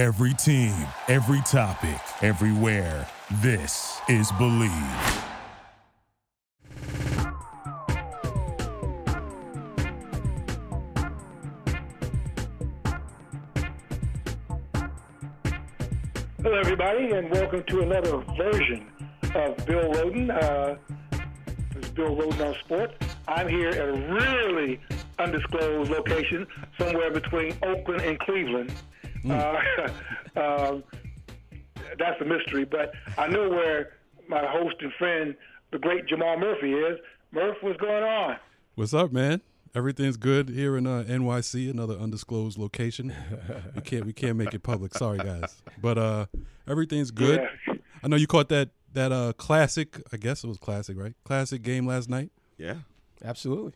Every team, every topic, everywhere. This is Believe. Hello, everybody, and welcome to another version of Bill Roden. This is Bill Roden on Sports. I'm here at a really undisclosed location, somewhere between Oakland and Cleveland. That's a mystery, but I know where my host and friend, the great Jamal Murphy, is. Murph, what's going on? What's up, man? Everything's good here in NYC, another undisclosed location. We can't make it public. Sorry, guys, but everything's good. Yeah. I know you caught that classic. I guess it was classic, right? Classic game last night. Yeah, absolutely.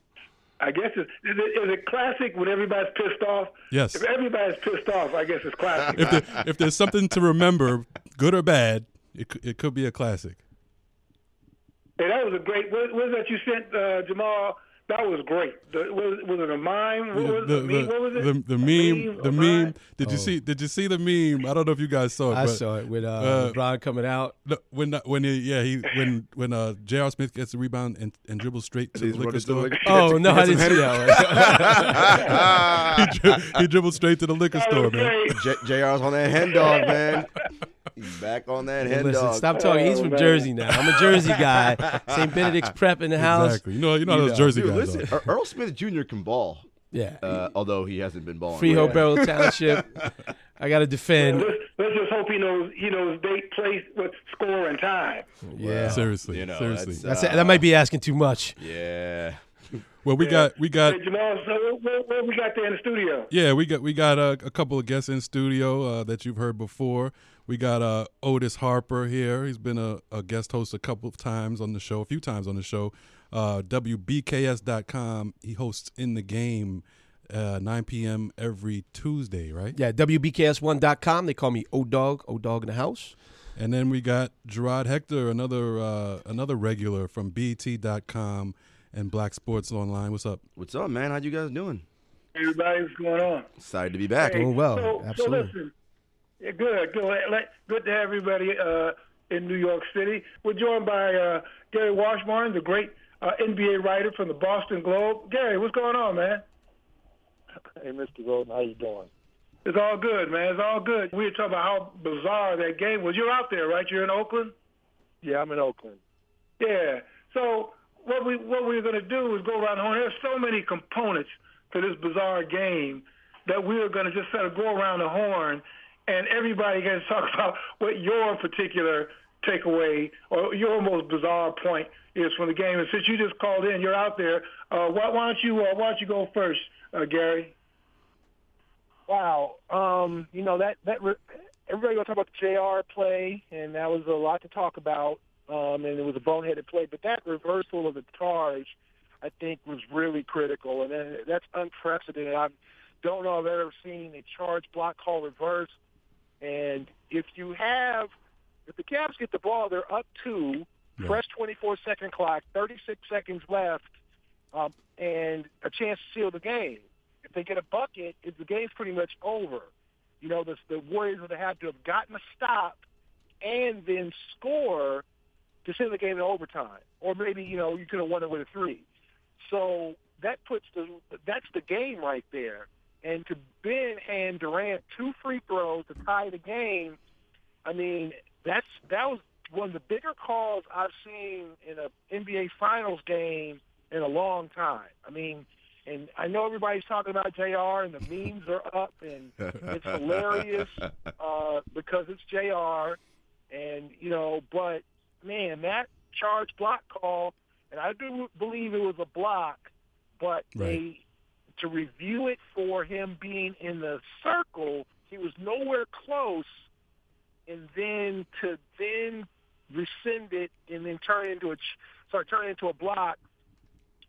I guess it's classic when everybody's pissed off. Yes. If everybody's pissed off, I guess it's classic. If there's something to remember, good or bad, it could be a classic. Hey, that was a great. What was that you sent, Jamal? That was great. Was it a mime? What was it? The meme. Did you see the meme? I don't know if you guys saw it. I saw it with LeBron coming out. When J.R. Smith gets the rebound and dribbles straight to the liquor store. I didn't see that. He dribbled straight to the liquor store, man. J.R.'s on that hen dog, man. He's back on that head. Listen, dog. Stop talking. He's from Jersey now. I'm a Jersey guy. St. Benedict's Prep in the house. Exactly. You know those Jersey guys. Listen, though. Earl Smith Jr. can ball. Yeah. Although he hasn't been balling. Freehold Barrel Township. I got to defend. Let's just hope he knows. He knows date, place, what score, and time. Yeah. Wow. Seriously. Seriously. That might be asking too much. Yeah. Well, we got hey, Jamal, so what we got there in the studio? Yeah, we got a couple of guests in studio that you've heard before. We got Otis Harper here. He's been a guest host a few times on the show. WBKS.com. He hosts In the Game, 9 p.m. every Tuesday, right? Yeah, WBKS1.com. They call me O-Dog in the house. And then we got Gerard Hector, another regular from BT.com and Black Sports Online. What's up? What's up, man? How you guys doing? Hey, everybody, what's going on? Excited to be back. Hey, doing well, absolutely. So listen. Yeah, good to have everybody in New York City. We're joined by Gary Washburn, the great NBA writer from the Boston Globe. Gary, what's going on, man? Hey, Mr. Roden, how you doing? It's all good, man. It's all good. We were talking about how bizarre that game was. You're out there, right? You're in Oakland? Yeah, I'm in Oakland. Yeah. So what we're going to do is go around the horn. There's so many components to this bizarre game that we're going to just sort of go around the horn. And everybody gets to talk about what your particular takeaway or your most bizarre point is from the game. And since you just called in, you're out there. Why don't you go first, Gary? Wow, everybody gonna talk about the JR play, and that was a lot to talk about, and it was a boneheaded play. But that reversal of the charge, I think, was really critical, and that's unprecedented. I don't know if I've ever seen a charge block call reverse. And if the Cavs get the ball, they're up 2, yeah. Fresh 24-second clock, 36 seconds left, and a chance to seal the game. If they get a bucket, the game's pretty much over. You know, the Warriors would have to have gotten a stop and then score to seal the game in overtime. Or maybe, you know, you could have won it with a 3. So that's the game right there. And to Ben and Durant 2 free throws to tie the game, I mean, that was one of the bigger calls I've seen in an NBA Finals game in a long time. I mean, and I know everybody's talking about JR and the memes are up and it's hilarious because it's JR. And, you know, but, man, that charge block call, and I do believe it was a block, but right. To review it for him being in the circle, he was nowhere close, and then to rescind it and then turn it into a block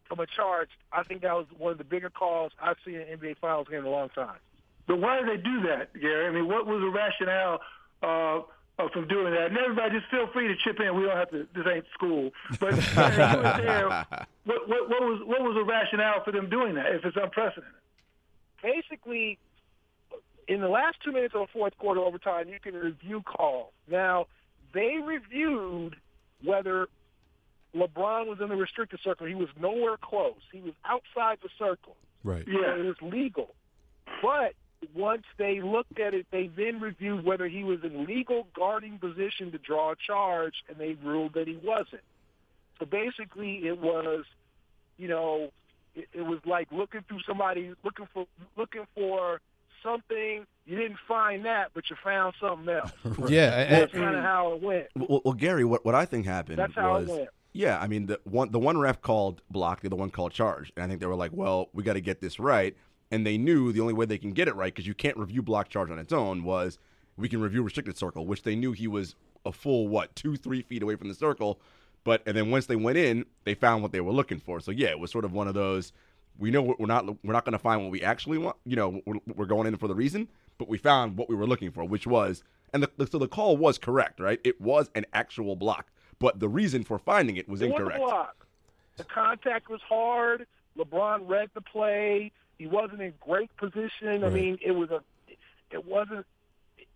from a charge, I think that was one of the bigger calls I've seen in an NBA Finals game in a long time. But why did they do that, Gary? I mean, what was the rationale from doing that? And everybody, just feel free to chip in. We don't have to. This ain't school. But what was the rationale for them doing that if it's unprecedented? Basically, in the last 2 minutes of the fourth quarter overtime, you can review calls. Now, they reviewed whether LeBron was in the restricted circle. He was nowhere close. He was outside the circle. Right. Yeah, it was legal. But once they looked at it, they then reviewed whether he was in legal guarding position to draw a charge, and they ruled that he wasn't. So basically, it was, you know, it was like looking through somebody, looking for something. You didn't find that, but you found something else. Right. Yeah, that's kind of how it went. Well, Gary, what I think happened was, that's how it went. Yeah, I mean, the one ref called block, the other one called charge, and I think they were like, well, we got to get this right. And they knew the only way they can get it right, because you can't review block charge on its own, was we can review restricted circle, which they knew he was a full, 2-3 feet away from the circle. But and then once they went in, they found what they were looking for. So yeah, it was sort of one of those, we know we're not going to find what we actually want. You know, we're going in for the reason, but we found what we were looking for, which was, and so the call was correct, right? It was an actual block, but the reason for finding it was incorrect. It was a block. The contact was hard. LeBron read the play. He wasn't in great position. Right. I mean, it wasn't.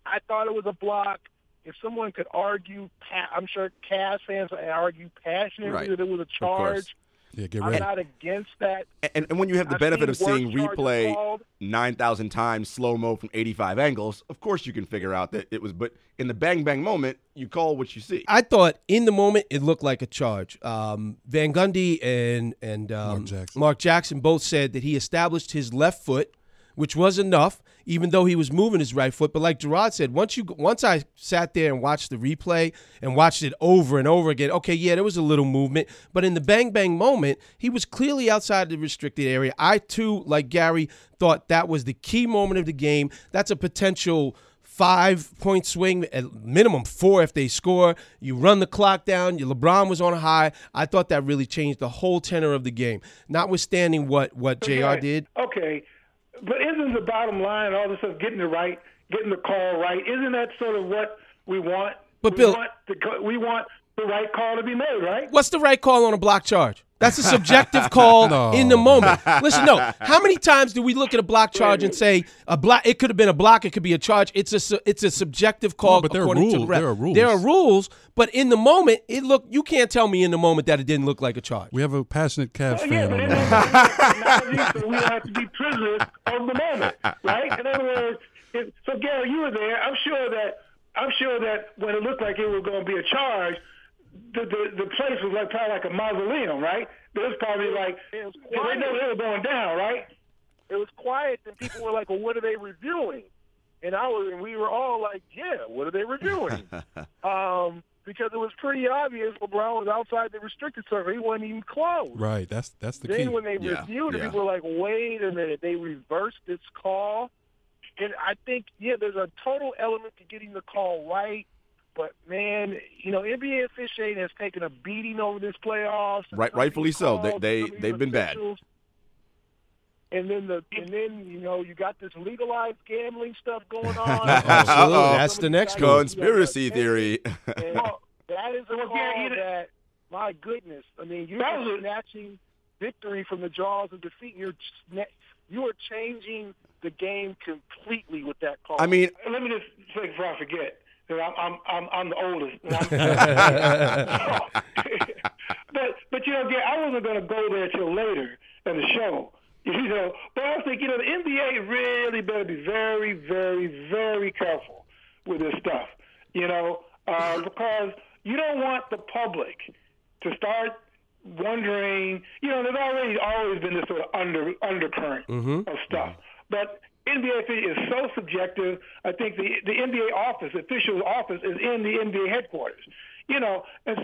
I thought it was a block. If someone could argue, I'm sure Cavs fans would argue passionately that it was a charge. Yeah, I'm not against that. And when you have the benefit of seeing replay 9,000 times, slow-mo from 85 angles, of course you can figure out that it was. But in the bang-bang moment, you call what you see. I thought in the moment it looked like a charge. Van Gundy and Mark Jackson both said that he established his left foot, which was enough, even though he was moving his right foot. But like Gerard said, once I sat there and watched the replay and watched it over and over again, okay, yeah, there was a little movement. But in the bang-bang moment, he was clearly outside the restricted area. I, too, like Gary, thought that was the key moment of the game. That's a potential 5-point swing, at minimum 4 if they score. You run the clock down. LeBron was on a high. I thought that really changed the whole tenor of the game, notwithstanding what JR did. Okay. But isn't the bottom line, all this stuff, getting it right, getting the call right, isn't that sort of what we want? But we want the right call to be made, right? What's the right call on a block charge? That's a subjective call in the moment. Listen, how many times do we look at a block charge and say a block? It could have been a block. It could be a charge. It's a subjective call. No, but according to the ref. There are rules. But in the moment, it looked. You can't tell me in the moment that it didn't look like a charge. We have a passionate Cavs fan. Yeah, but we have to be prisoners of the moment, right? In other words, so Gary, you were there. I'm sure that when it looked like it was going to be a charge, The place was like probably like a mausoleum, right? It was probably like, they know it was going down, right? It was quiet, and people were like, well, what are they reviewing? And we were all like, yeah, what are they reviewing? Because it was pretty obvious LeBron was outside the restricted circle. He wasn't even close. Right, that's the key. Then when they reviewed it, people were like, wait a minute, they reversed this call. And I think, there's a total element to getting the call right. But, man, NBA officiating has taken a beating over this playoffs. Right, rightfully so. They've been bad. And then you got this legalized gambling stuff going on. Absolutely, that's the next conspiracy theory. And, that is a call that, my goodness, I mean, you're snatching victory from the jaws of defeat. You are changing the game completely with that call. I mean, let me just say before I forget. I'm the oldest. But I wasn't going to go there till later in the show. But I was thinking, the NBA really better be very, very, very careful with this stuff. Because you don't want the public to start wondering. There's always been this sort of undercurrent of stuff, but. NBA is so subjective. I think the NBA office, official's office, is in the NBA headquarters. And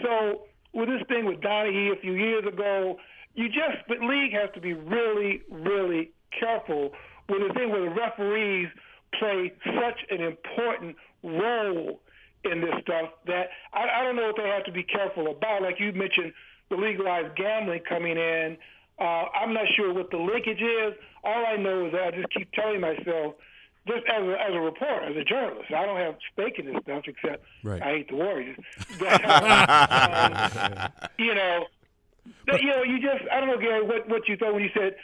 so with this thing with Donahue a few years ago, the league has to be really, really careful with the thing where the referees play such an important role in this stuff that I don't know what they have to be careful about. Like you mentioned, the legalized gambling coming in. I'm not sure what the linkage is. All I know is that I just keep telling myself, just as a reporter, as a journalist, I don't have stake in this stuff except I hate the Warriors. But, I don't know, Gary, what you thought when you said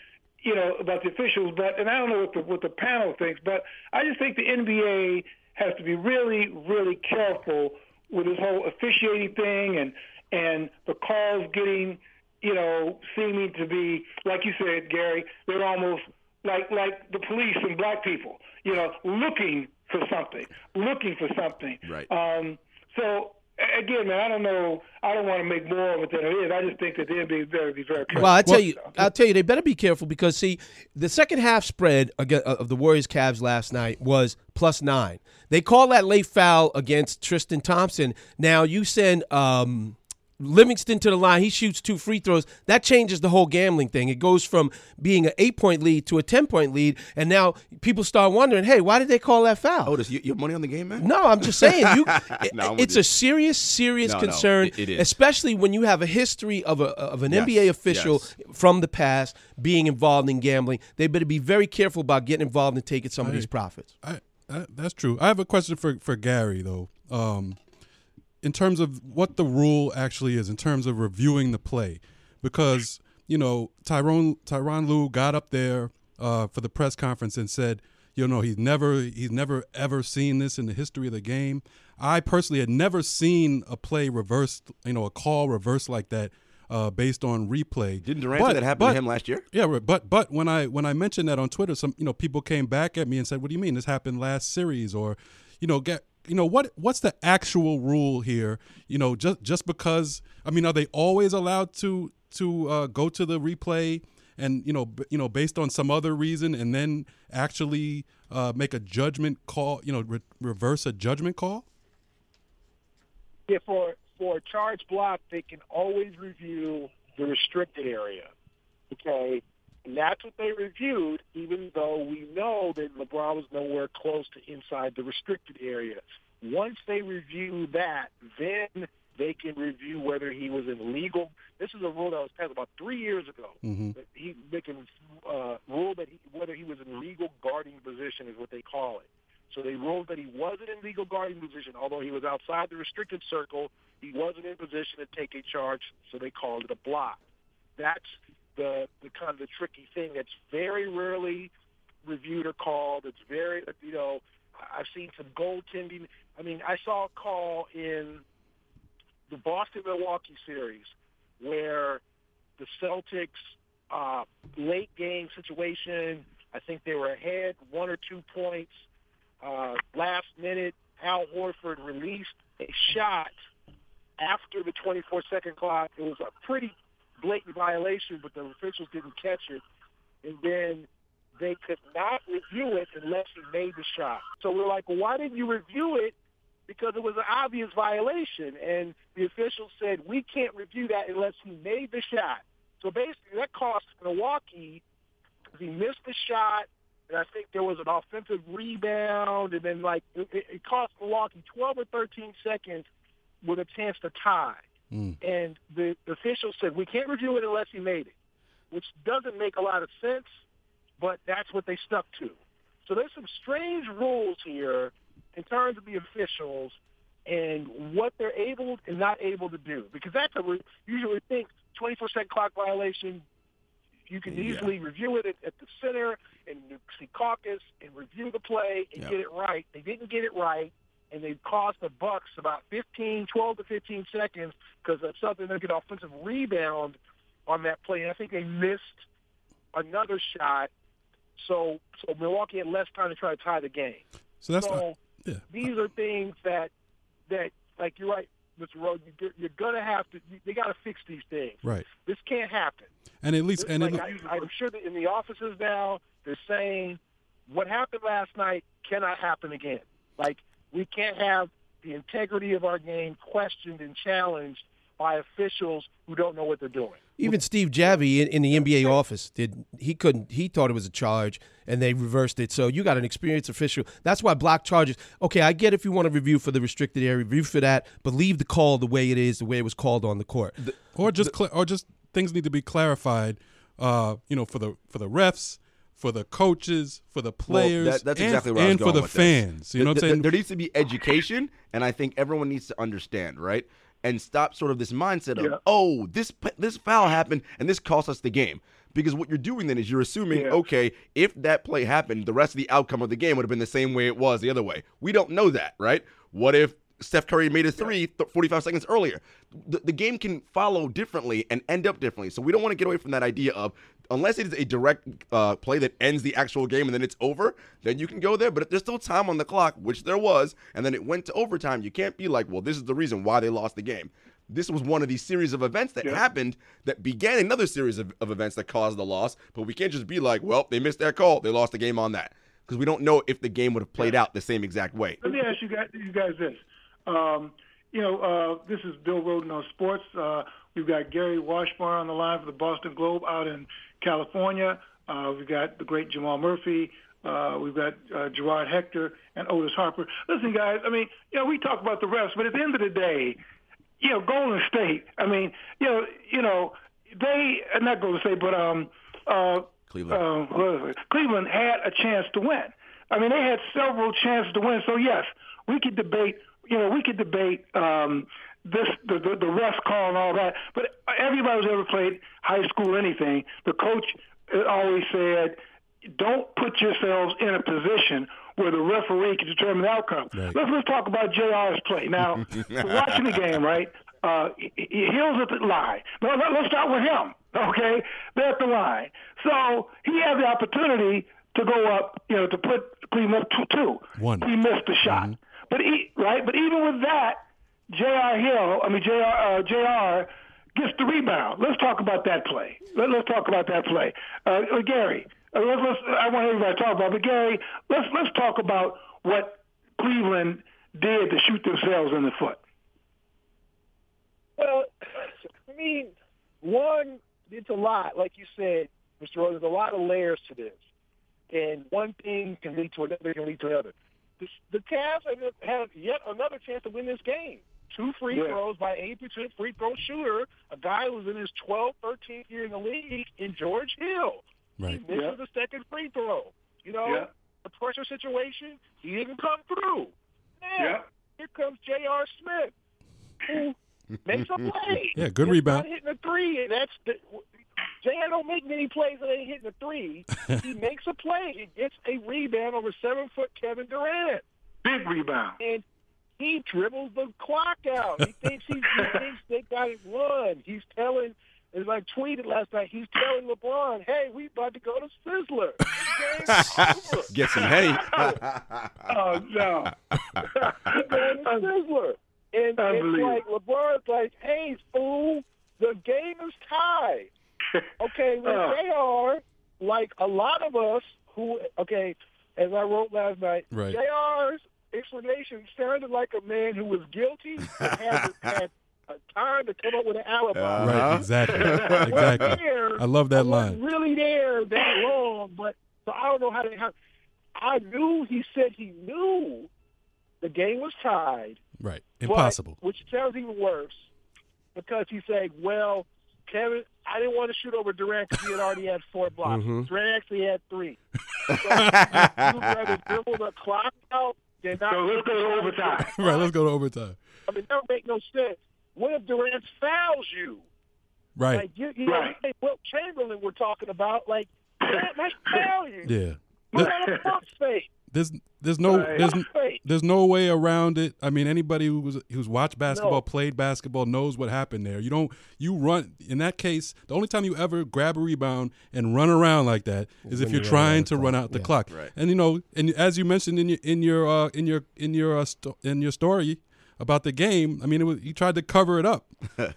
you know, about the officials, but, and I don't know what the panel thinks, but I just think the NBA has to be really, really careful with this whole officiating thing and the calls getting, you know, seeming to be, like you said, Gary, they're almost like the police and black people, you know, looking for something. Right. So, again, man, I don't know. I don't want to make more of it than it is. I just think that they'd be very careful. Well, I'll tell you, they better be careful because, see, the second half spread of the Warriors-Cavs last night was +9. They call that late foul against Tristan Thompson. Now, you send Livingston to the line. He shoots 2 free throws. That changes the whole gambling thing. It goes from being an 8-point lead to a 10-point lead, and now people start wondering, hey, why did they call that foul? Otis, you have money on the game, man? No, I'm just saying. It's a serious concern, it is. Especially when you have a history of an NBA official from the past being involved in gambling. They better be very careful about getting involved and taking some of these profits. That's true. I have a question for Gary, though. In terms of what the rule actually is, in terms of reviewing the play, because, you know, Tyronn Lue got up there for the press conference and said, you know, he's never ever seen this in the history of the game. I personally had never seen a play reversed, you know, a call reversed like that based on replay. Didn't Durant say that happened to him last year? Yeah, but when I mentioned that on Twitter, some, you know, people came back at me and said, "What do you mean this happened last series?" Or, you know, you know, what's the actual rule here? You know, just because, I mean, are they always allowed to go to the replay and, you know, based on some other reason and then actually make a judgment call, you know, reverse a judgment call? Yeah, for a charge block, they can always review the restricted area, okay? And that's what they reviewed, even though we know that LeBron was nowhere close to inside the restricted area. Once they review that, then they can review whether he was in legal. This is a rule that was passed about 3 years ago. Mm-hmm. They can rule that whether he was in legal guarding position is what they call it. So they ruled that he wasn't in legal guarding position. Although he was outside the restricted circle, he wasn't in position to take a charge, so they called it a block. That's the kind of the tricky thing that's very rarely reviewed or called. It's very, you know, I've seen some goaltending. I mean, I saw a call in the Boston-Milwaukee series where the Celtics' late-game situation, I think they were ahead 1 or 2 points. Last minute, Al Horford released a shot after the 24-second clock. It was a pretty blatant violation, but the officials didn't catch it, and then they could not review it unless he made the shot. So we're like, well, why didn't you review it? Because it was an obvious violation, and the officials said, we can't review that unless he made the shot. So basically that cost Milwaukee because he missed the shot, and I think there was an offensive rebound, and then like it cost Milwaukee 12 or 13 seconds with a chance to tie. And the official said, we can't review it unless he made it, which doesn't make a lot of sense, but that's what they stuck to. So there's some strange rules here in terms of the officials and what they're able and not able to do, because that's what we usually think, 24-second clock violation, you can easily review it at the center and the caucus and review the play and get it right. They didn't get it right. And they cost the Bucks about 12 to 15 seconds because of something that could offensive rebound on that play. And I think they missed another shot, so Milwaukee had less time to try to tie the game. So these are things that like you're right, Mr. Roden, you're gonna have to. They got to fix these things. Right. This can't happen. And at least, I'm sure that in the offices now they're saying what happened last night cannot happen again. Like, we can't have the integrity of our game questioned and challenged by officials who don't know what they're doing. Even Steve Javy in the NBA office he thought it was a charge and they reversed it. So you got an experienced official. That's why block charges. Okay, I get if you want to review for the restricted area, review for that, but leave the call the way it is, the way it was called on the court. Or just things need to be clarified. You know, for the refs, for the coaches, for the players, and for the fans. You know what I'm saying? There needs to be education, and I think everyone needs to understand, right? And stop sort of this mindset of, this foul happened, and this cost us the game. because what you're doing then is you're assuming, okay, if that play happened, the rest of the outcome of the game would have been the same way it was the other way. We don't know that, right? What if Steph Curry made a three 45 seconds earlier? The game can follow differently and end up differently. So we don't want to get away from that idea of, unless it is a direct play that ends the actual game and then it's over, then you can go there. But if there's still time on the clock, which there was, and then it went to overtime, you can't be like, well, this is the reason why they lost the game. This was one of these series of events that happened that began another series of events that caused the loss. But we can't just be like, well, they missed their call, they lost the game on that. Because we don't know if the game would have played out the same exact way. Let me ask you guys this. This is Bill Roden on sports. We've got Gary Washburn on the line for the Boston Globe out in California. We've got the great Jamal Murphy. We've got Gerard Hector and Otis Harper. Listen, guys, we talk about the refs, but at the end of the day, Golden State, they – not Golden State, but Cleveland. Cleveland had a chance to win. They had several chances to win. So, yes, we could debate – the refs call and all that, but everybody who's ever played high school or anything, the coach always said, don't put yourselves in a position where the referee can determine the outcome. Right. Let's talk about J.R.'s play. Now, watching the game, right, Hill's at the line. Now, let's start with him, okay? They're at the line. So he had the opportunity to go up, to put Cleveland up 2-2. He missed the shot. Mm-hmm. But even with that, J.R. gets the rebound. Let's talk about that play. Let's talk about that play. Gary, I want everybody to talk about it, but Gary, let's talk about what Cleveland did to shoot themselves in the foot. Well, one, it's a lot, like you said, Mr. Rose, there's a lot of layers to this. And one thing can lead to another, can lead to another. The Cavs have yet another chance to win this game. 2 free throws by a percent free throw shooter, a guy who's in his 12th, 13th year in the league, in George Hill. Right. He misses the second free throw. The pressure situation, he didn't come through. Now, here comes J.R. Smith, who makes a play. Yeah, good rebound. He's not hitting a three, and that's J.R. don't make many plays that ain't hitting a three. He makes a play. He gets a rebound over 7-foot Kevin Durant. Big rebound. And he dribbles the clock out. He thinks he thinks they got it won. He's telling, as I tweeted last night, he's telling LeBron, hey, we about to go to Sizzler. Get some hay. Oh, no. Going to Sizzler. And it's like LeBron's like, hey, fool, the game is tied. Okay, they are like a lot of us who, as I wrote last night, JR's explanation sounded like a man who was guilty and had time to come up with an alibi. Right, exactly. There, I love that line. Wasn't really there that long, but so I don't know how to. I knew he said he knew the game was tied. Right, impossible. Which sounds even worse because he's saying, well, Kevin, I didn't want to shoot over Durant because he had already had 4 blocks. Mm-hmm. Durant actually had 3. So you'd rather dribble the clock out than not. So let's go to overtime. Right, let's go to overtime. That would make no sense. What if Durant fouls you? Right. Like, you know, Wilt Chamberlain we're talking about, like, Durant might foul you. Yeah. What about a fuck's face? There's no way around it. Anybody who's watched basketball, played basketball, knows what happened there. You run in that case. The only time you ever grab a rebound and run around like that is if you're trying to run out the clock. Right. And and as you mentioned in your story about the game, he tried to cover it up,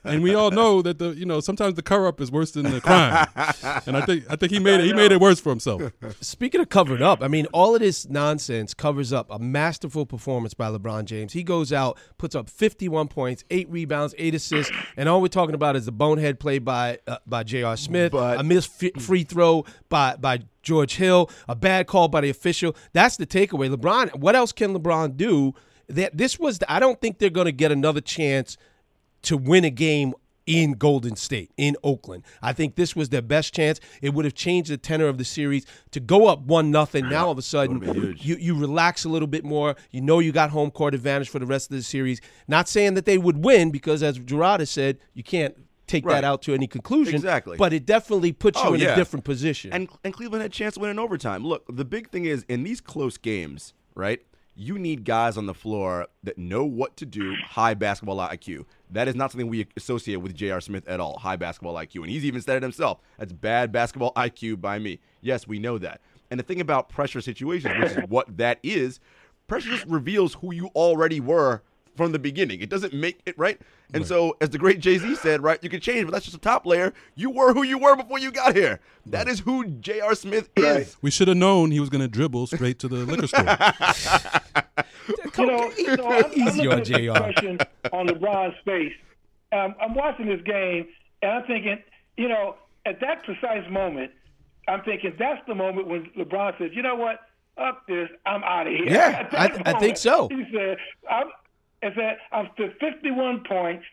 and we all know that sometimes the cover up is worse than the crime, and I think he made it worse for himself. Speaking of covered up, all of this nonsense covers up a masterful performance by LeBron James. He goes out, puts up 51 points, 8 rebounds, 8 assists, and all we're talking about is the bonehead play by J.R. Smith, a missed free throw by George Hill, a bad call by the official. That's the takeaway. LeBron, what else can LeBron do? I don't think they're going to get another chance to win a game in Golden State, in Oakland. I think this was their best chance. It would have changed the tenor of the series to go up 1-0. Now all of a sudden you relax a little bit more. You got home court advantage for the rest of the series. Not saying that they would win because, as Gerard has said, you can't take that out to any conclusion. Exactly. But it definitely puts you in a different position. And Cleveland had a chance to win in overtime. Look, the big thing is in these close games, right, you need guys on the floor that know what to do, high basketball IQ. That is not something we associate with J.R. Smith at all, high basketball IQ. And he's even said it himself. That's bad basketball IQ by me. Yes, we know that. And the thing about pressure situations, which is what that is, pressure just reveals who you already were from the beginning. It doesn't make it right. And so, as the great Jay-Z said, right, you can change, but that's just a top layer. You were who you were before you got here. That is who J.R. Smith is. We should have known he was going to dribble straight to the liquor store. I'm looking at the question on LeBron's face. I'm watching this game, and I'm thinking, at that precise moment, I'm thinking that's the moment when LeBron says, you know what, up this, I'm out of here. Yeah, I think so. He said, I'm to 51 points,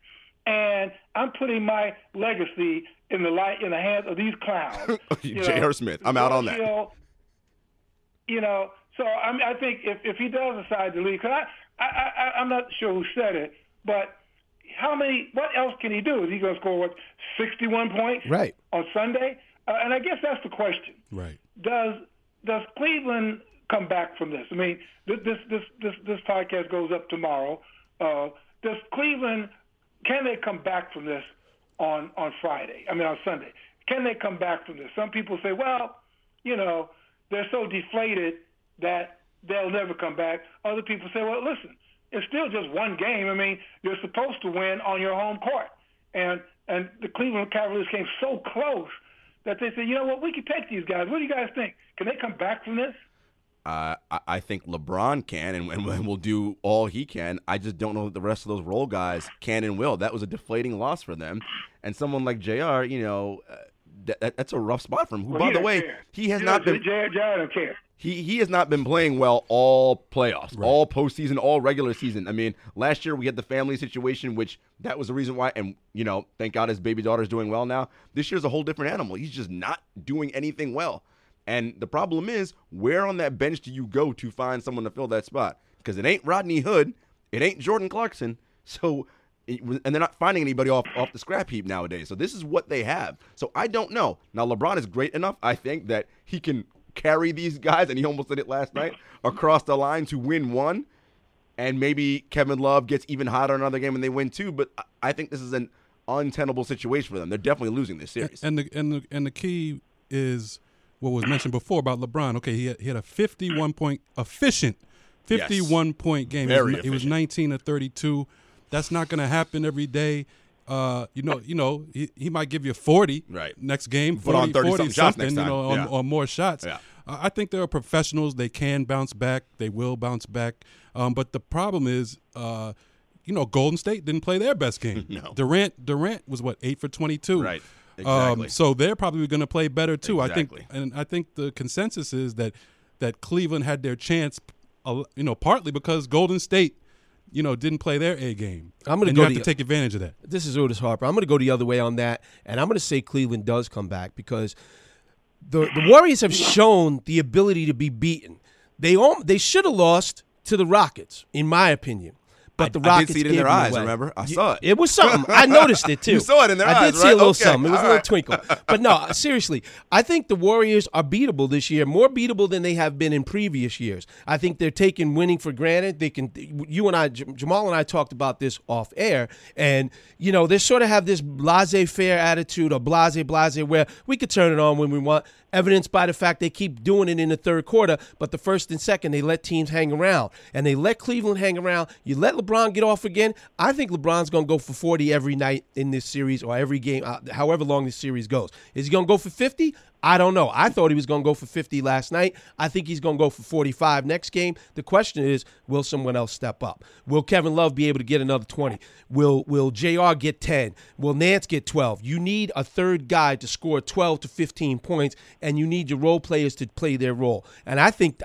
and I'm putting my legacy in the hands of these clowns. J.R. Smith, I'm out on that. So I think if he does decide to leave, because I'm not sure who said it, but what else can he do? Is he going to score 61 points on Sunday? And I guess that's the question. Right. Does Cleveland come back from this? I mean, this podcast goes up tomorrow. Does Cleveland, can they come back from this on Sunday? Can they come back from this? Some people say, they're so deflated that they'll never come back. Other people say, well, listen, it's still just one game. I mean, you're supposed to win on your home court. And the Cleveland Cavaliers came so close that they say, you know what, we can take these guys. What do you guys think? Can they come back from this? I think LeBron can and will do all he can. I just don't know that the rest of those role guys can and will. That was a deflating loss for them. And someone like JR, that's a rough spot for him. Who, by the way, he has not been – JR don't care. He has not been playing well all playoffs, all postseason, all regular season. I mean, last year we had the family situation, which that was the reason why. And, thank God his baby daughter's doing well now. This year's a whole different animal. He's just not doing anything well. And the problem is, where on that bench do you go to find someone to fill that spot? Because it ain't Rodney Hood. It ain't Jordan Clarkson. So, and they're not finding anybody off the scrap heap nowadays. So this is what they have. So I don't know. Now, LeBron is great enough, I think, that he can – carry these guys, and he almost did it last night, across the line to win one, and maybe Kevin Love gets even hotter another game and they win two. But I think this is an untenable situation for them. They're definitely losing this series. And the key is what was mentioned before about LeBron. Okay, he had a 51 point game. He was 19 of 32. That's not going to happen every day. He might give you 40 next game, 40, but on 30-something shots next time. Or more shots. Yeah. I think they are professionals. They can bounce back. They will bounce back. But the problem is, Golden State didn't play their best game. No. Durant was 8 for 22. Right. Exactly. So they're probably going to play better too. Exactly. I think the consensus is that Cleveland had their chance. Partly because Golden State, didn't play their A game. You have to take advantage of that. This is Otis Harper. I'm going to go the other way on that, and I'm going to say Cleveland does come back because the Warriors have shown the ability to be beaten. They should have lost to the Rockets, in my opinion. But the Rockets did see it in their eyes, remember? I saw it. It was something. I noticed it, too. You saw it in their eyes, I did see a little something. It was a little twinkle. But no, seriously, I think the Warriors are beatable this year, more beatable than they have been in previous years. I think they're taking winning for granted. They can. Jamal and I talked about this off air, and, they sort of have this laissez-faire attitude or blasé, where we could turn it on when we want, evidenced by the fact they keep doing it in the third quarter, but the first and second, they let teams hang around, and they let Cleveland hang around. You let LeBron get off again, I think LeBron's going to go for 40 every night in this series or every game, however long this series goes. Is he going to go for 50? I don't know. I thought he was going to go for 50 last night. I think he's going to go for 45 next game. The question is, will someone else step up? Will Kevin Love be able to get another 20? Will JR get 10? Will Nance get 12? You need a third guy to score 12 to 15 points, and you need your role players to play their role. And I think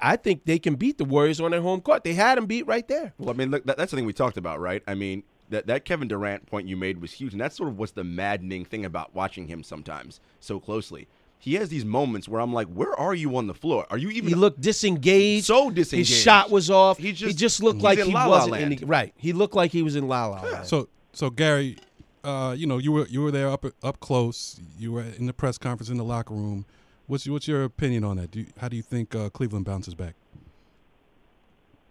they can beat the Warriors on their home court. They had them beat right there. Well, I mean, look, that's the thing we talked about, right? I mean, that Kevin Durant point you made was huge, and that's sort of what's the maddening thing about watching him sometimes so closely. He has these moments where I'm like, where are you on the floor? Are you even? He looked disengaged. So disengaged. His shot was off. He just looked like he wasn't in La La Land. He looked like he was in La La Land. So Gary, you were there up close. You were in the press conference, in the locker room. What's your opinion on that? How do you think Cleveland bounces back?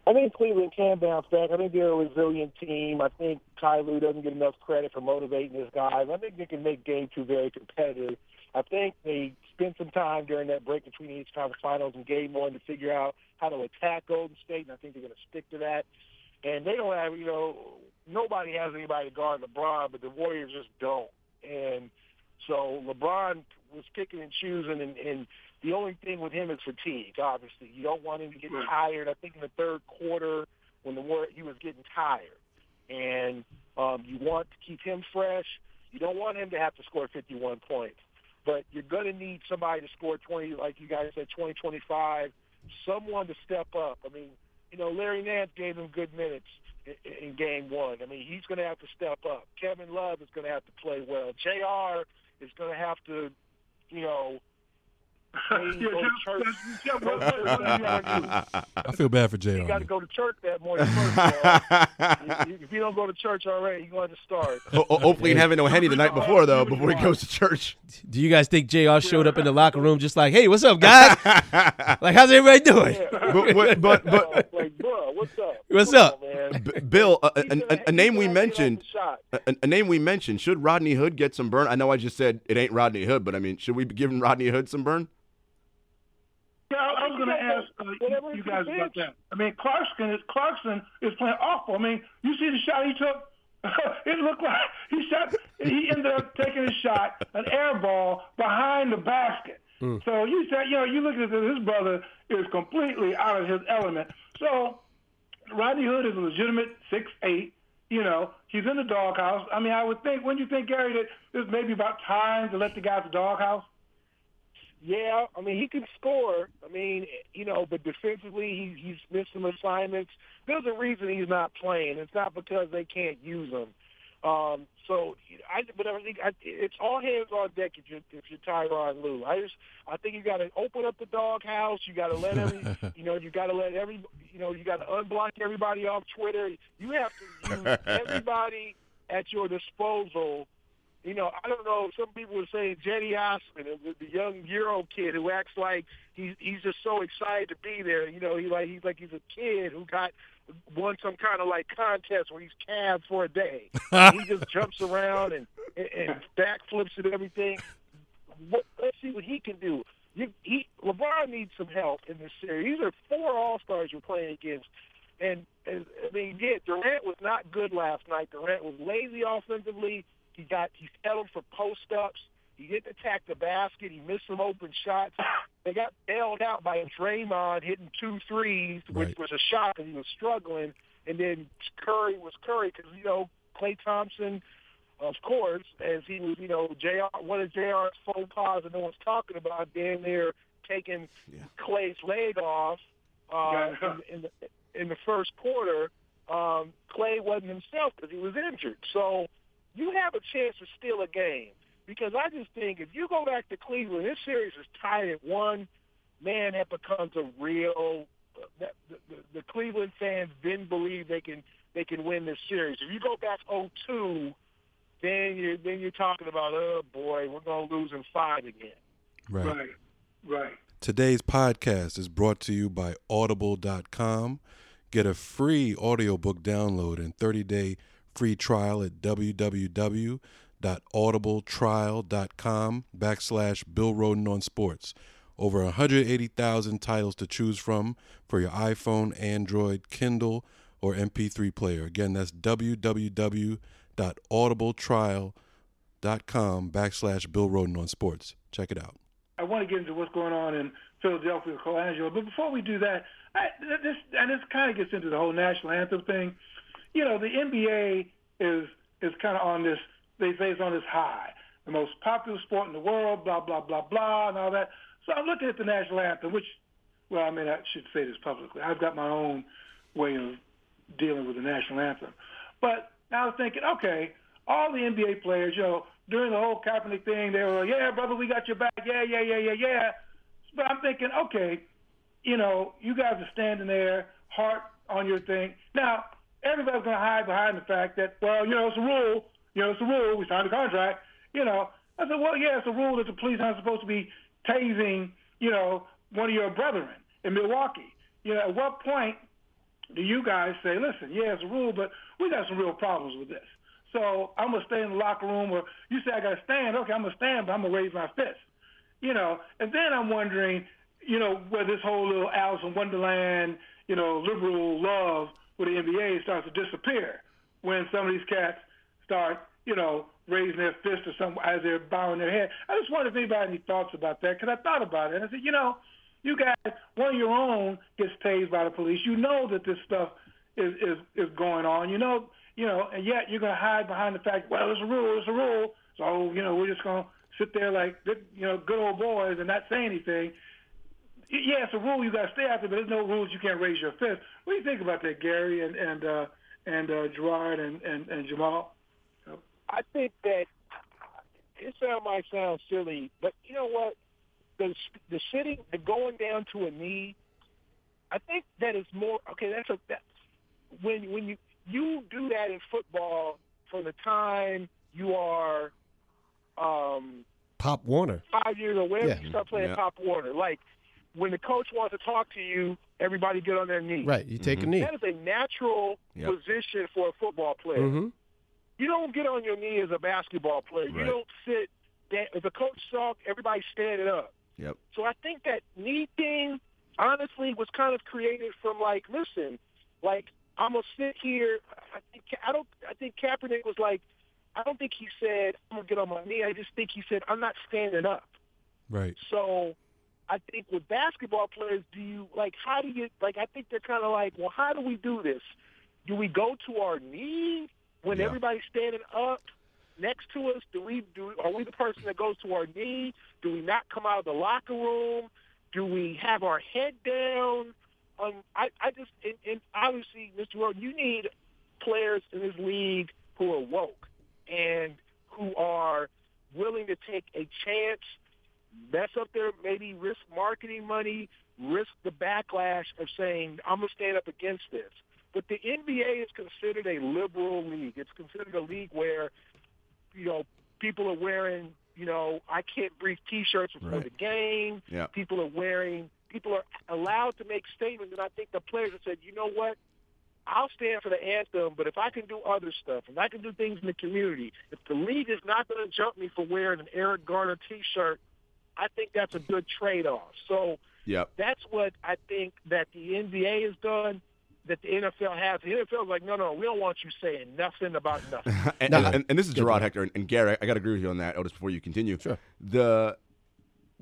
I think Cleveland can bounce back. I think they're a resilient team. I think Ty Lue doesn't get enough credit for motivating his guys. I think they can make Game 2 very competitive. I think they spent some time during that break between each conference finals and Game 1 to figure out how to attack Golden State, and I think they're going to stick to that. And they don't have, nobody has anybody to guard LeBron, but the Warriors just don't. And so LeBron was picking and choosing, and the only thing with him is fatigue, obviously. You don't want him to get tired. I think in the third quarter when he was getting tired. And you want to keep him fresh. You don't want him to have to score 51 points. But you're going to need somebody to score 20, like you guys said, 20, 25, someone to step up. I mean, Larry Nance gave him good minutes in Game 1. I mean, he's going to have to step up. Kevin Love is going to have to play well. J.R. is going to have to, I feel bad for J.R. You got to go to church that morning first. If you don't go to church already, you're going to start. Hopefully, he's having no Henny the night before, though, before he goes to church. Do you guys think J.R. showed up in the locker room just like, hey, what's up, guys? Like, how's everybody doing? Yeah. But like, bro, what's up? What's up, man? Bill, a name we mentioned, should Rodney Hood get some burn? I know I just said it ain't Rodney Hood, but, I mean, should we be giving Rodney Hood some burn? Yeah, I was going to ask you guys about that. I mean, Clarkson is playing awful. I mean, you see the shot he took? It looked like he ended up taking a shot, an air ball, behind the basket. Mm. So you said, you look at this brother is completely out of his element. So Rodney Hood is a legitimate 6'8". He's in the doghouse. I mean, I would think, wouldn't you think, Gary, that this may be about time to let the guy at the doghouse? Yeah, I mean, he can score. I mean, but defensively, he's missed some assignments. There's a reason he's not playing. It's not because they can't use him. I think it's all hands on deck if you're Tyronn Lue. I think you got to open up the doghouse. You got to let you got to unblock everybody off Twitter. You have to use everybody at your disposal. I don't know. Some people were saying Jenny Osman, the young Euro kid who acts like he's just so excited to be there. He's a kid who won some kind of contest where he's calved for a day. He just jumps around and backflips and everything. Let's see what he can do. LeBron needs some help in this series. These are four All-Stars you're playing against. And I mean, yeah, Durant was not good last night. Durant was lazy offensively. He settled for post-ups. He didn't attack the basket. He missed some open shots. They got bailed out by Draymond hitting 2 threes, which was a shock because he was struggling. And then Curry was Curry because, Klay Thompson, of course, as he was, one of J.R.'s faux pas that no one's talking about, damn near taking Klay's leg off in the first quarter. Klay wasn't himself because he was injured. So you have a chance to steal a game because I just think if you go back to Cleveland, this series is tied at 1. Man, that becomes a real the Cleveland fans didn't believe they can win this series. If you go back 0-2, then you're talking about, oh boy, we're gonna lose in 5 again. Right. Today's podcast is brought to you by Audible.com. Get a free audiobook download and 30-day. Free trial at www.audibletrial.com/Bill Roden on sports. Over 180,000 titles to choose from for your iPhone, Android, Kindle, or MP3 player. Again, that's www.audibletrial.com/Bill Roden on sports. Check it out. I want to get into what's going on in Philadelphia with Colangelo, but before we do that, this kind of gets into the whole national anthem thing. The NBA is kind of on this, they say it's on this high, the most popular sport in the world, blah, blah, blah, blah, and all that. So I'm looking at the national anthem, which, well, I mean, I should say this publicly. I've got my own way of dealing with the national anthem. But I was thinking, okay, all the NBA players, during the whole Kaepernick thing, they were like, yeah, brother, we got your back, yeah. But I'm thinking, okay, you guys are standing there, heart on your thing. Now, everybody's going to hide behind the fact that, well, it's a rule. you know, it's a rule. We signed a contract, you know. I said, well, yeah, it's a rule that the police aren't supposed to be tasing, you know, one of your brethren in Milwaukee. You know, at what point do you guys say, listen, yeah, it's a rule, but we got some real problems with this. So I'm going to stay in the locker room, or you say I got to stand. Okay, I'm going to stand, but I'm going to raise my fist. You know, and then I'm wondering, you know, where this whole little Alice in Wonderland, you know, liberal love with the NBA starts to disappear when some of these cats start, you know, raising their fist or something as they're bowing their head. I just wondered if anybody had any thoughts about that, because I thought about it. And I said, you know, you guys, one of your own gets tased by the police. You know that this stuff is going on. You know, and yet you're going to hide behind the fact, well, it's a rule, it's a rule. So, you know, we're just going to sit there like, you know, good old boys and not say anything. Yeah, it's a rule you got to stay after, but there's no rules you can't raise your fist. What do you think about that, Gary and Gerard and Jamal? I think that this might sound silly, but you know what? The sitting, the going down to a knee, I think that is more okay. That's when you do that in football from the time you are Pop Warner, 5 years or whenever you start playing Pop Warner. Like when the coach wants to talk to you, everybody get on their knee. Right, you take a knee. That is a natural position for a football player. Mm-hmm. You don't get on your knee as a basketball player. Right. You don't sit. If a coach talks, everybody standing up. Yep. So I think that knee thing, honestly, was kind of created from like, listen, like I'm gonna sit here. I think Kaepernick was like, I don't think he said I'm gonna get on my knee. I just think he said I'm not standing up. Right. So I think with basketball players, do you like? How do you like? I think they're kind of like, well, how do we do this? Do we go to our knee? When everybody's standing up next to us, are we the person that goes to our knee? Do we not come out of the locker room? Do we have our head down? I just obviously, Mr. Roden, you need players in this league who are woke and who are willing to take a chance, mess up their maybe risk marketing money, risk the backlash of saying, I'm going to stand up against this. But the NBA is considered a liberal league. It's considered a league where, you know, people are wearing, you know, I can't breathe T-shirts before the game. Yeah. People are allowed to make statements. And I think the players have said, you know what, I'll stand for the anthem, but if I can do other stuff, if I can do things in the community, if the league is not going to jump me for wearing an Eric Garner T-shirt, I think that's a good trade-off. So that's what I think that the NBA has done. That the NFL has. The NFL is like, no, we don't want you saying nothing about nothing. and this is Gerard Hector. And Gary, I got to agree with you on that, Otis, before you continue. Sure. The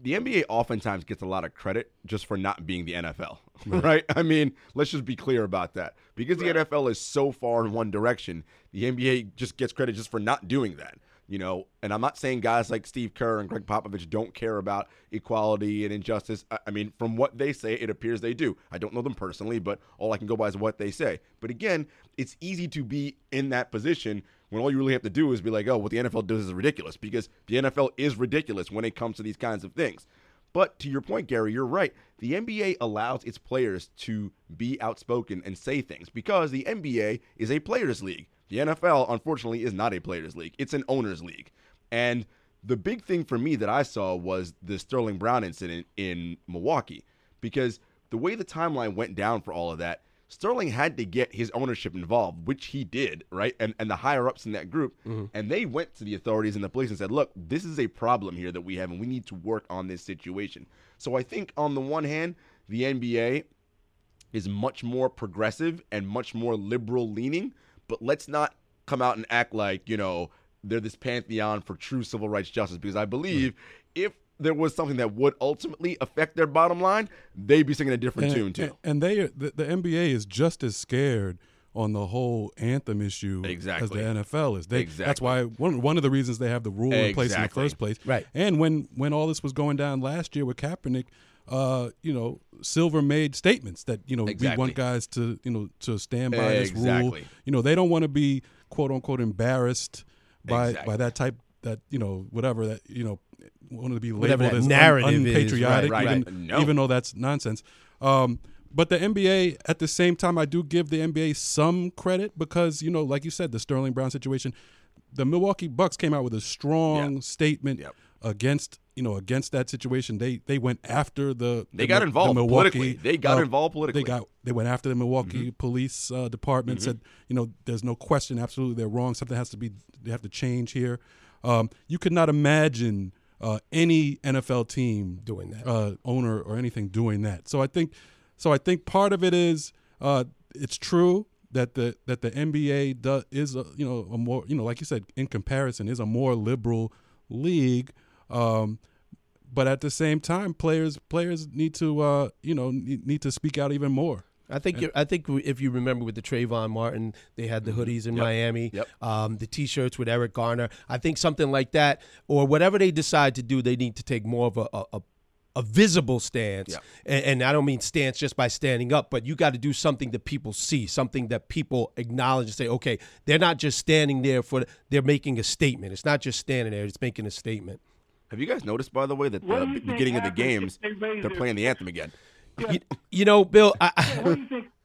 NBA oftentimes gets a lot of credit just for not being the NFL, right? I mean, let's just be clear about that. Because the NFL is so far in one direction, the NBA just gets credit just for not doing that. You know, and I'm not saying guys like Steve Kerr and Greg Popovich don't care about equality and injustice. I mean, from what they say, it appears they do. I don't know them personally, but all I can go by is what they say. But again, it's easy to be in that position when all you really have to do is be like, oh, what the NFL does is ridiculous, because the NFL is ridiculous when it comes to these kinds of things. But to your point, Gary, you're right. The NBA allows its players to be outspoken and say things because the NBA is a players' league. The NFL, unfortunately, is not a players' league. It's an owners' league. And the big thing for me that I saw was the Sterling Brown incident in Milwaukee, because the way the timeline went down for all of that, Sterling had to get his ownership involved, which he did, right? And the higher-ups in that group, and they went to the authorities and the police and said, look, this is a problem here that we have, and we need to work on this situation. So I think on the one hand, the NBA is much more progressive and much more liberal-leaning, but let's not come out and act like, you know, they're this pantheon for true civil rights justice, because I believe if there was something that would ultimately affect their bottom line, they'd be singing a different tune, too. And the NBA is just as scared on the whole anthem issue as the NFL is. That's why one of the reasons they have the rule in place in the first place. Right. And when all this was going down last year with Kaepernick, you know, Silver made statements that, you know, we want guys to, you know, to stand by this rule. You know, they don't want to be, quote unquote, embarrassed by that type, that, you know, whatever, that, you know, want to be labeled as unpatriotic, even though that's nonsense. But the NBA, at the same time, I do give the NBA some credit because, you know, like you said, the Sterling Brown situation, the Milwaukee Bucks came out with a strong statement against, you know, against that situation. They went after They got involved politically. They went after the Milwaukee Police Department. Said, you know, there's no question. Absolutely, they're wrong. Something has to be. They have to change here. You could not imagine any NFL team doing that, owner or anything doing that. So I think part of it is it's true that the NBA is, like you said, in comparison, is a more liberal league. But at the same time, players need to need to speak out even more. I think if you remember with the Trayvon Martin, they had the hoodies in Miami, the T-shirts with Eric Garner. I think something like that, or whatever they decide to do, they need to take more of a visible stance. Yeah. And I don't mean stance just by standing up, but you got to do something that people see, something that people acknowledge and say, okay, they're not just standing there they're making a statement. It's not just standing there, it's making a statement. Have you guys noticed, by the way, that the beginning of the games, they're playing the anthem again? Yeah. You know, Bill,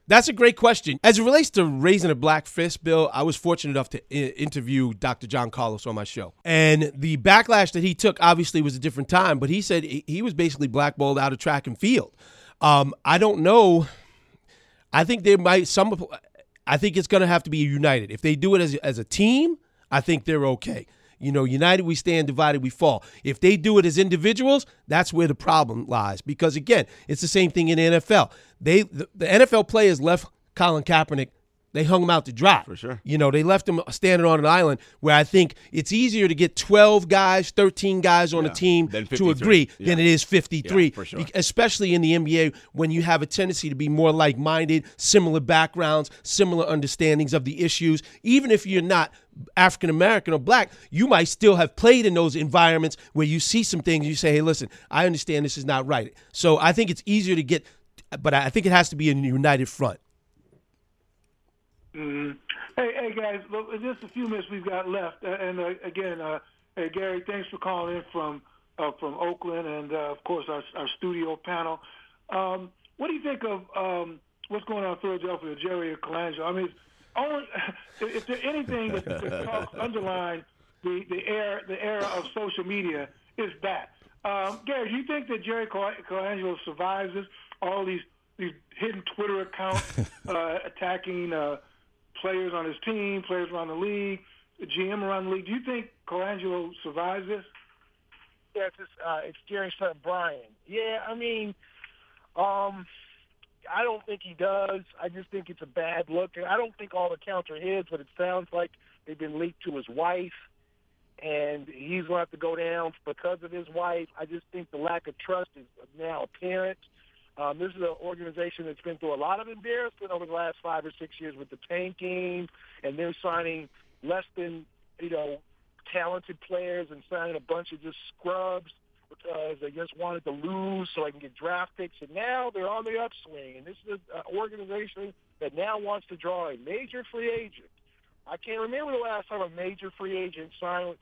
that's a great question. As it relates to raising a black fist, Bill, I was fortunate enough to interview Dr. John Carlos on my show. And the backlash that he took obviously was a different time, but he said he was basically blackballed out of track and field. I don't know. I think I think it's going to have to be united. If they do it as a team, I think they're okay. You know, united we stand, divided we fall. If they do it as individuals, that's where the problem lies. Because, again, it's the same thing in the NFL. The NFL players left Colin Kaepernick. They hung him out to dry. For sure. You know, they left him standing on an island where I think it's easier to get 12 guys, 13 guys on a team to agree than it is 53. Yeah, for sure. Especially in the NBA when you have a tendency to be more like-minded, similar backgrounds, similar understandings of the issues. Even if you're not African-American or black, you might still have played in those environments where you see some things and you say, hey, listen, I understand this is not right. So I think it's easier to get, but I think it has to be a united front. Mm-hmm. Hey guys, look, just a few minutes we've got left, and again, hey Gary, thanks for calling in from Oakland, and of course our studio panel. What do you think of what's going on in Philadelphia, Jerry Colangelo? I mean, if there's anything that talks underline the era of social media, is that. Gary, do you think that Jerry Colangelo survives this? All these hidden Twitter accounts attacking. Players on his team, players around the league, the GM around the league. Do you think Colangelo survives this? Yeah, it's Jerry's son, Brian. Yeah, I mean, I don't think he does. I just think it's a bad look. I don't think all the counts are his, but it sounds like they've been leaked to his wife, and he's going to have to go down because of his wife. I just think the lack of trust is now apparent. This is an organization that's been through a lot of embarrassment over the last 5 or 6 years with the tanking, and they're signing less than, talented players and signing a bunch of just scrubs because they just wanted to lose so they can get draft picks. And now they're on the upswing, and this is an organization that now wants to draw a major free agent. I can't remember the last time a major free agent signed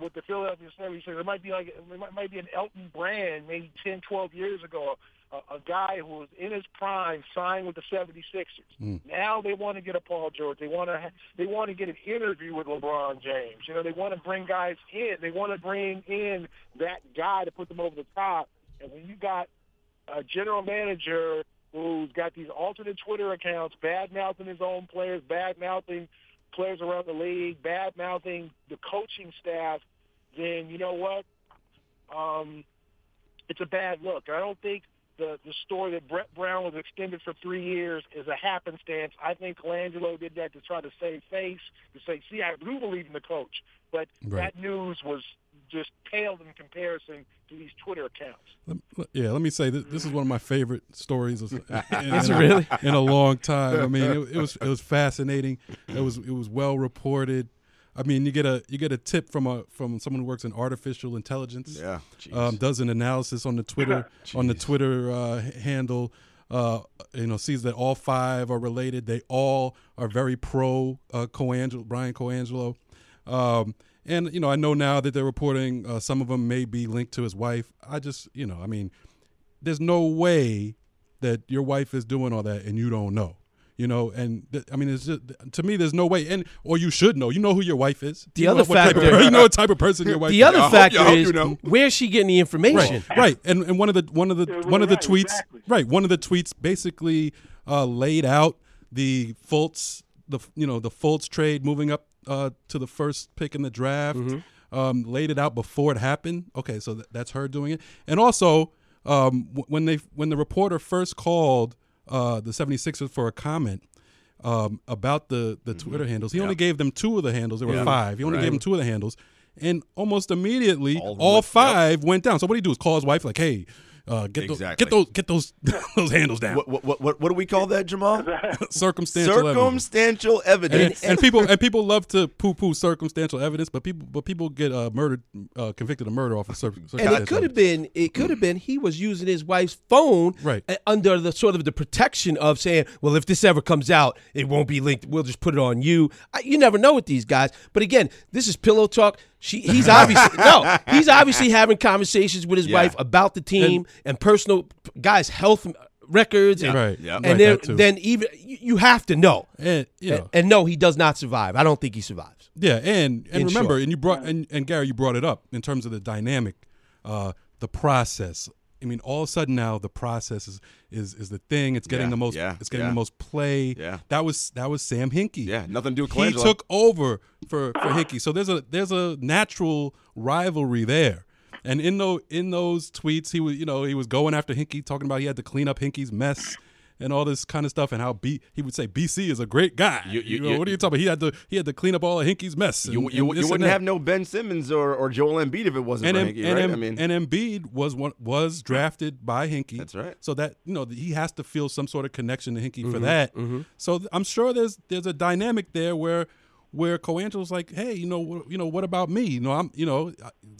with the Philadelphia 76ers. It might be an Elton Brand maybe 10, 12 years ago. A guy who was in his prime signed with the 76ers. Mm. Now they want to get a Paul George. They want to get an interview with LeBron James. You know, they want to bring guys in. They want to bring in that guy to put them over the top. And when you got a general manager who's got these alternate Twitter accounts, bad-mouthing his own players, bad-mouthing players around the league, bad-mouthing the coaching staff, then you know what? It's a bad look. I don't think the story that Brett Brown was extended for 3 years is a happenstance. I think Colangelo did that to try to save face, to say, see, I do believe in the coach. But that news was just paled in comparison to these Twitter accounts. Let me say, this is one of my favorite stories in a long time. I mean, it was fascinating. It was well reported. I mean, you get a tip from someone who works in artificial intelligence. Yeah, does an analysis on the Twitter handle. Sees that all five are related. They all are very pro Brian Colangelo. And I know now that they're reporting some of them may be linked to his wife. I just I mean, there's no way that your wife is doing all that and you don't know. you know, and I mean, it's just, to me, there's no way. And or you should know. You know who your wife is. The you other factor, you know, what type of person your wife. The is. Other factor hope, is you know. Where's she getting the information? Right, right. And one of the tweets, exactly. Right, one of the tweets basically laid out the Fultz trade moving up to the first pick in the draft. Mm-hmm. Laid it out before it happened. Okay, so that's her doing it. And also, when the reporter first called the 76ers for a comment about the mm-hmm. Twitter handles, he only gave them two of the handles. There were five. He only gave them two of the handles. And almost immediately, all five went down. So what do you do is call his wife like, hey, get those handles down. What do we call that, Jamal? Circumstantial evidence. And people love to poo-poo circumstantial evidence, but people get murdered, convicted of murder off of circumstantial evidence. And it could have been he was using his wife's phone under the sort of the protection of saying, well, if this ever comes out, it won't be linked. We'll just put it on you. You never know with these guys. But again, this is pillow talk. He's obviously he's obviously having conversations with his wife about the team and personal guys' health records, and then even you have to know, and no, he does not survive. I don't think he survives. Yeah, and remember, short. And you brought and Gary, you brought it up in terms of the dynamic, the process. I mean, all of a sudden now the process is the thing. It's getting the most play. Yeah. That was Sam Hinkie. Yeah, nothing to do with Colangelo. He took over for Hinkie. So there's a natural rivalry there. And in those tweets, he was going after Hinkie, talking about he had to clean up Hinkie's mess and all this kind of stuff, and how he would say BC is a great guy. You know, what are you talking about? He had to clean up all of Hinkie's mess. You wouldn't have no Ben Simmons or Joel Embiid if it wasn't for Hinkie, right? Embiid was drafted by Hinkie. That's right. So that he has to feel some sort of connection to Hinkie for that. Mm-hmm. So I'm sure there's a dynamic there where Colangelo's like, hey, what about me?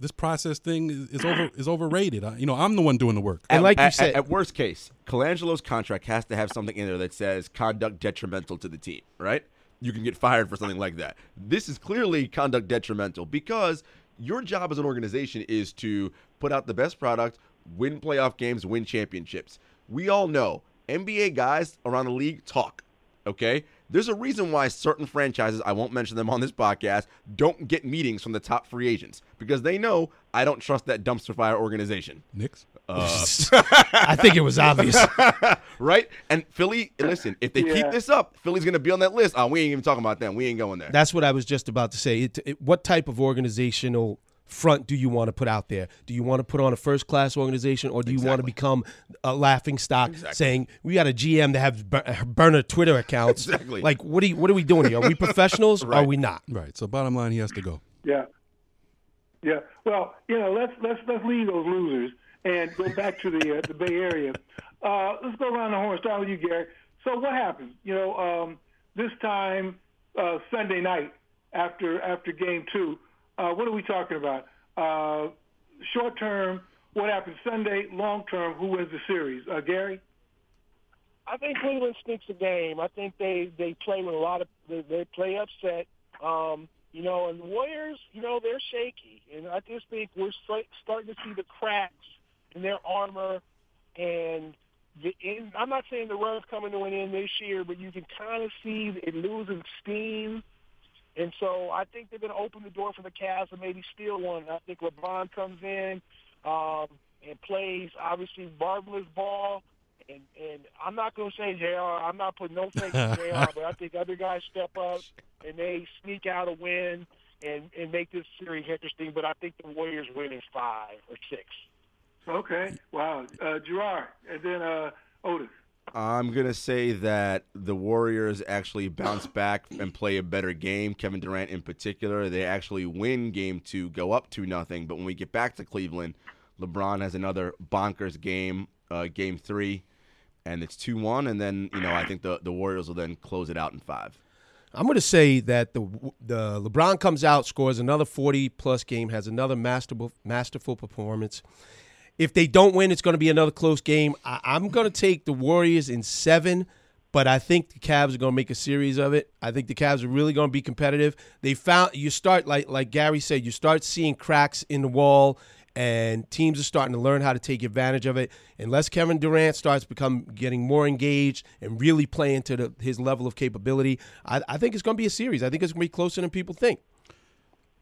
This process thing is overrated. I'm the one doing the work. And like you said, at worst case, Colangelo's contract has to have something in there that says conduct detrimental to the team, right? You can get fired for something like that. This is clearly conduct detrimental because your job as an organization is to put out the best product, win playoff games, win championships. We all know NBA guys around the league talk, okay? There's a reason why certain franchises, I won't mention them on this podcast, don't get meetings from the top free agents because they know I don't trust that dumpster fire organization. Knicks? I think it was obvious. Right? And Philly, listen, if they keep this up, Philly's going to be on that list. Oh, we ain't even talking about them. We ain't going there. That's what I was just about to say. What type of organizational front do you want to put out there? Do you want to put on a first-class organization, or do you want to become a laughingstock, saying we got a GM that has burner Twitter accounts? Exactly. Like, what are we doing here? Are we professionals? Or are we not? Right. So, bottom line, he has to go. Yeah. Yeah. Well, let's leave those losers and go back to the Bay Area. Let's go around the horn. Start with you, Gary. So, what happens? This time Sunday night after Game 2. What are we talking about? Short term, what happens Sunday? Long term, who wins the series? Gary? I think Cleveland sneaks the game. I think they play with a lot of they play upset. And the Warriors, they're shaky, and I just think we're starting to see the cracks in their armor. And I'm not saying the run's coming to an end this year, but you can kind of see it losing steam. And so I think they're going to open the door for the Cavs and maybe steal one. I think LeBron comes in and plays, obviously, marvelous ball. And I'm not going to say JR. I'm not putting no faith in JR, but I think other guys step up and they sneak out a win and make this series interesting. But I think the Warriors win in 5 or 6. Okay. Wow. Gerard. And then Otis. I'm going to say that the Warriors actually bounce back and play a better game. Kevin Durant in particular, they actually win Game 2, go up 2-0. But when we get back to Cleveland, LeBron has another bonkers game, Game 3, and it's 2-1. And then, I think the Warriors will then close it out in 5. I'm going to say that the LeBron comes out, scores another 40-plus game, has another masterful performance. If they don't win, it's going to be another close game. I'm going to take the Warriors in 7, but I think the Cavs are going to make a series of it. I think the Cavs are really going to be competitive. They found you start like Gary said, you start seeing cracks in the wall, and teams are starting to learn how to take advantage of it. Unless Kevin Durant starts getting more engaged and really playing to his level of capability, I think it's going to be a series. I think it's going to be closer than people think.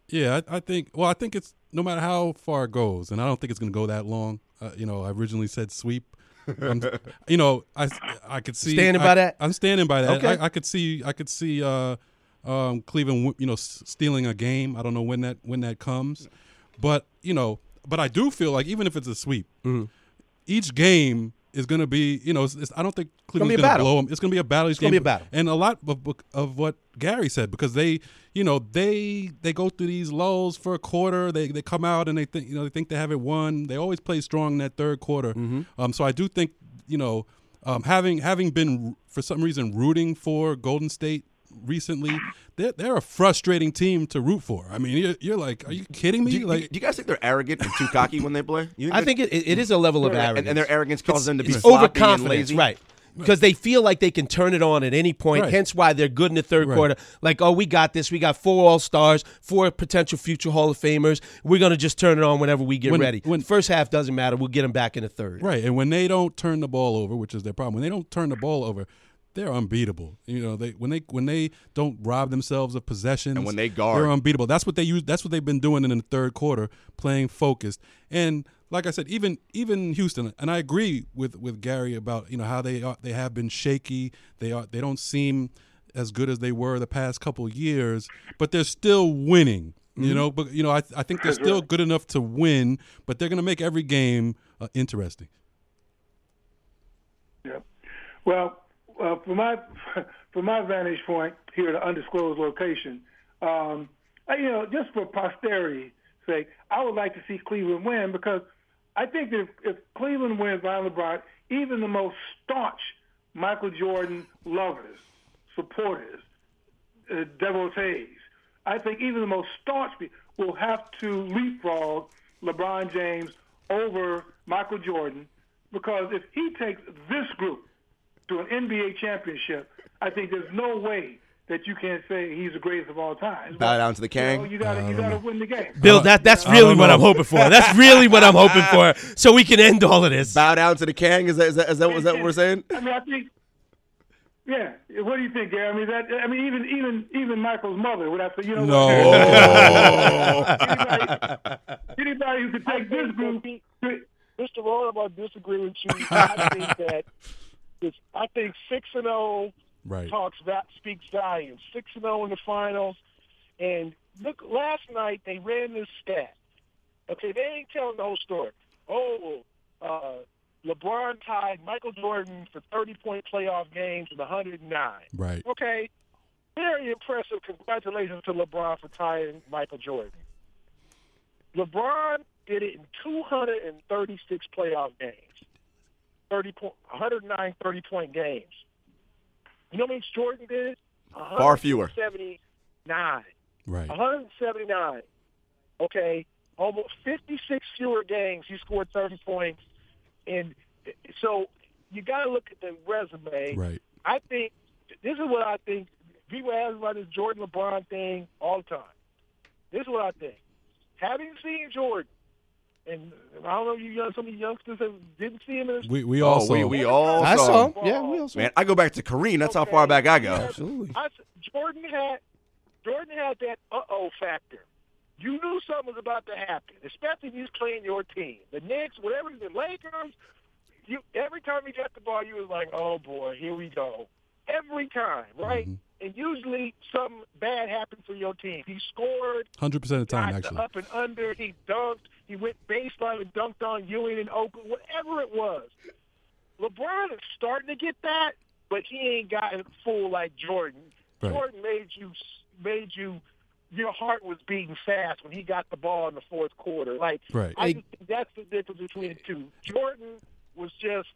Yeah, I think it's no matter how far it goes, and I don't think it's going to go that long. I originally said sweep. I could see standing by that. I'm standing by that. Okay. I could see Cleveland, stealing a game. I don't know when that comes, but I do feel like even if it's a sweep, mm-hmm. each game is going to be, I don't think Cleveland's going to blow them. It's going to be a battle. It's going to be a battle, and a lot of what Gary said, because they go through these lulls for a quarter. They come out and they think they have it won. They always play strong in that third quarter. Mm-hmm. So I do think having been for some reason rooting for Golden State recently, they're a frustrating team to root for. I mean, you're like, are you kidding me? Do you guys think they're arrogant and too cocky when they play? I think it is a level of arrogance, and their arrogance causes them to be sloppy and lazy, right? Because they feel like they can turn it on at any point, right. Hence why they're good in the third right. quarter. Like, oh, we got this. We got 4 All-Stars, 4 potential future Hall of Famers. We're going to just turn it on whenever we get ready. When first half doesn't matter. We'll get them back in the third. Right, and when they don't turn the ball over, which is their problem, when they don't turn the ball over, they're unbeatable. They don't rob themselves of possessions, and when they guard, they're unbeatable. That's what they use. That's what they've been doing in the third quarter, playing focused. And like I said, even Houston, and I agree with Gary about how they have been shaky. They don't seem as good as they were the past couple of years, but they're still winning. Mm-hmm. I think they're still good enough to win, but they're going to make every game interesting. Yeah. Well. From my vantage point here at an undisclosed location, just for posterity's sake, I would like to see Cleveland win, because I think that if Cleveland wins by LeBron, even the most staunch Michael Jordan lovers, supporters, devotees, I think even the most staunch people will have to leapfrog LeBron James over Michael Jordan, because if he takes this group to an NBA championship, I think there's no way that you can't say he's the greatest of all time. Bow down to the king. You gotta win the game. Bill, that's really what I'm hoping for. That's really what I'm hoping for, so we can end all of this. Bow down to the king. Is that what we're saying? I mean, I think. Yeah. What do you think, Gary? I mean, even Michael's mother would have to. No. Anybody who could take this group. Mr. Rollins, I disagree with you. I think that. I think 6-0 right. Speaks volumes. 6-0 in the finals. And look, last night they ran this stat. Okay, they ain't telling the whole story. LeBron tied Michael Jordan for 30-point playoff games in 109. Right. Okay, very impressive. Congratulations to LeBron for tying Michael Jordan. LeBron did it in 236 playoff games. 109 30-point games. You know what I mean? Jordan did? Far fewer. 179. Right. 179. Okay. Almost 56 fewer games. He scored 30 points. And so you got to look at the resume. Right. I think this is what I think. People ask about this Jordan LeBron thing all the time. This is what I think. Having seen Jordan, and I don't know if some of you youngsters didn't see him. We all saw. Man, I go back to Kareem. That's okay. How far back I go. Absolutely. Jordan had that uh-oh factor. You knew something was about to happen, especially if you was playing your team. The Knicks, whatever, the Lakers, every time he got the ball, you was like, oh, boy, here we go. Every time, right? Mm-hmm. And usually something bad happened for your team. He scored. 100% of the time, actually. Up and under. He dunked. He went baseline and dunked on Ewing and Oakland, whatever it was. LeBron is starting to get that, but he ain't gotten full like Jordan. Right. Jordan made you, your heart was beating fast when he got the ball in the fourth quarter. Like, right. I just think that's the difference between the two. Jordan was just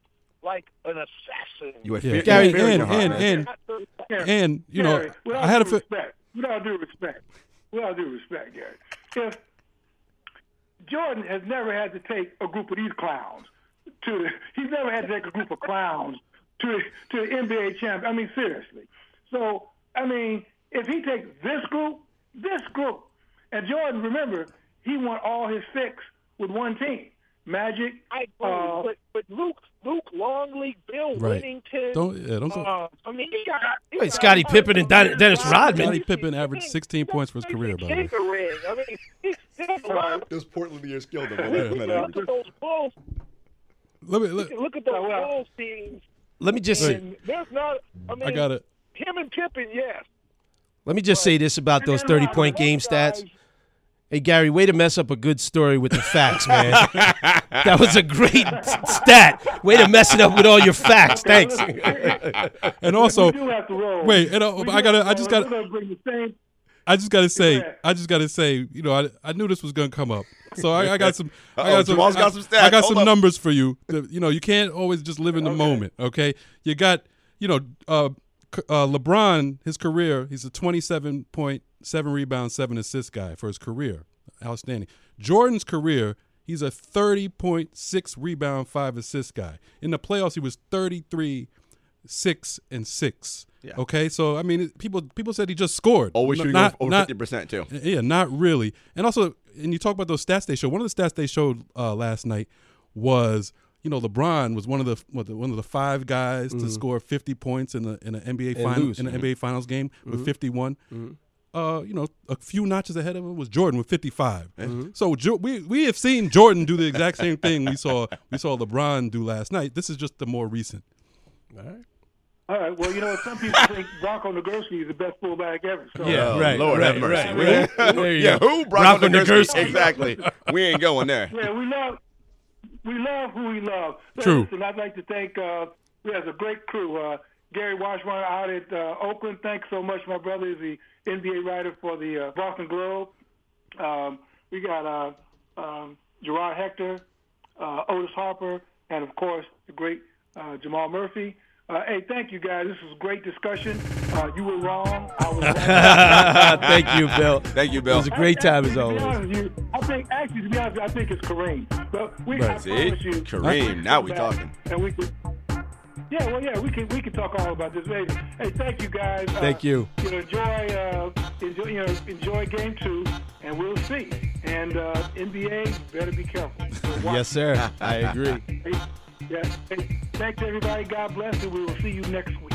like an assassin. Gary, With all due respect, Gary. If Jordan has never had to take a group of these clowns to the NBA champion. I mean, seriously. So, I mean, if he takes this group, and Jordan, remember, he won all his 6 with one team. Magic. I agree, but Luke Longley, Bill Whittington. Wait, Scottie Pippen and Dennis Rodman. Scottie Pippen averaged 16 points for his career, by the way. This Portland year's killed him. Look at those Bulls teams. Let me just say. I got it. Him and Pippen, yes. Let me just say this about those 30-point game stats. Hey, Gary, way to mess up a good story with the facts, man. That was a great stat. Way to mess it up with all your facts. Thanks. And also, wait. I just gotta say. You know, I knew this was gonna come up, so I got some. I got some stats. I got some numbers for you. You know, you can't always just live in the moment. Okay, you got. You know, LeBron, his career, he's a 27 point. 7 rebounds, 7 assists guy for his career. Outstanding. Jordan's career, he's a 30.6 rebound, 5 assist guy. In the playoffs, he was 33, 6, and 6. Yeah. Okay? So, I mean, people said he just scored. Always shooting over 50% too. Yeah, not really. And also, and you talk about those stats they showed. One of the stats they showed last night was, you know, LeBron was one of the 5 guys to score 50 points in an NBA Finals game with 51. Mm-hmm. You know, a few notches ahead of him was Jordan with 55. Mm-hmm. So we have seen Jordan do the exact same thing we saw LeBron do last night. This is just the more recent. All right. Well, you know, some people think Bronco Nagurski is the best fullback ever. So. Yeah, right. Lord have mercy. Who? Bronco Nagurski. Exactly. We ain't going there. Yeah, we love who we love. So, true. And I'd like to thank we have a great crew. Gary Washburn out at Oakland. Thanks so much, my brother. Is the NBA writer for the Boston Globe. We got Gerard Hector, Otis Harper, and, of course, the great Jamal Murphy. Hey, thank you, guys. This was a great discussion. You were wrong. I was wrong. Thank you, Bill. It was a great time, as always. I think it's Kareem. But Kareem, now we're talking. And we could... Yeah, well, we can talk all about this later. Hey, thank you guys. Thank you. You know, enjoy game 2, and we'll see. And NBA, better be careful. Yes, sir. I agree. Hey, thanks everybody. God bless, and we will see you next week.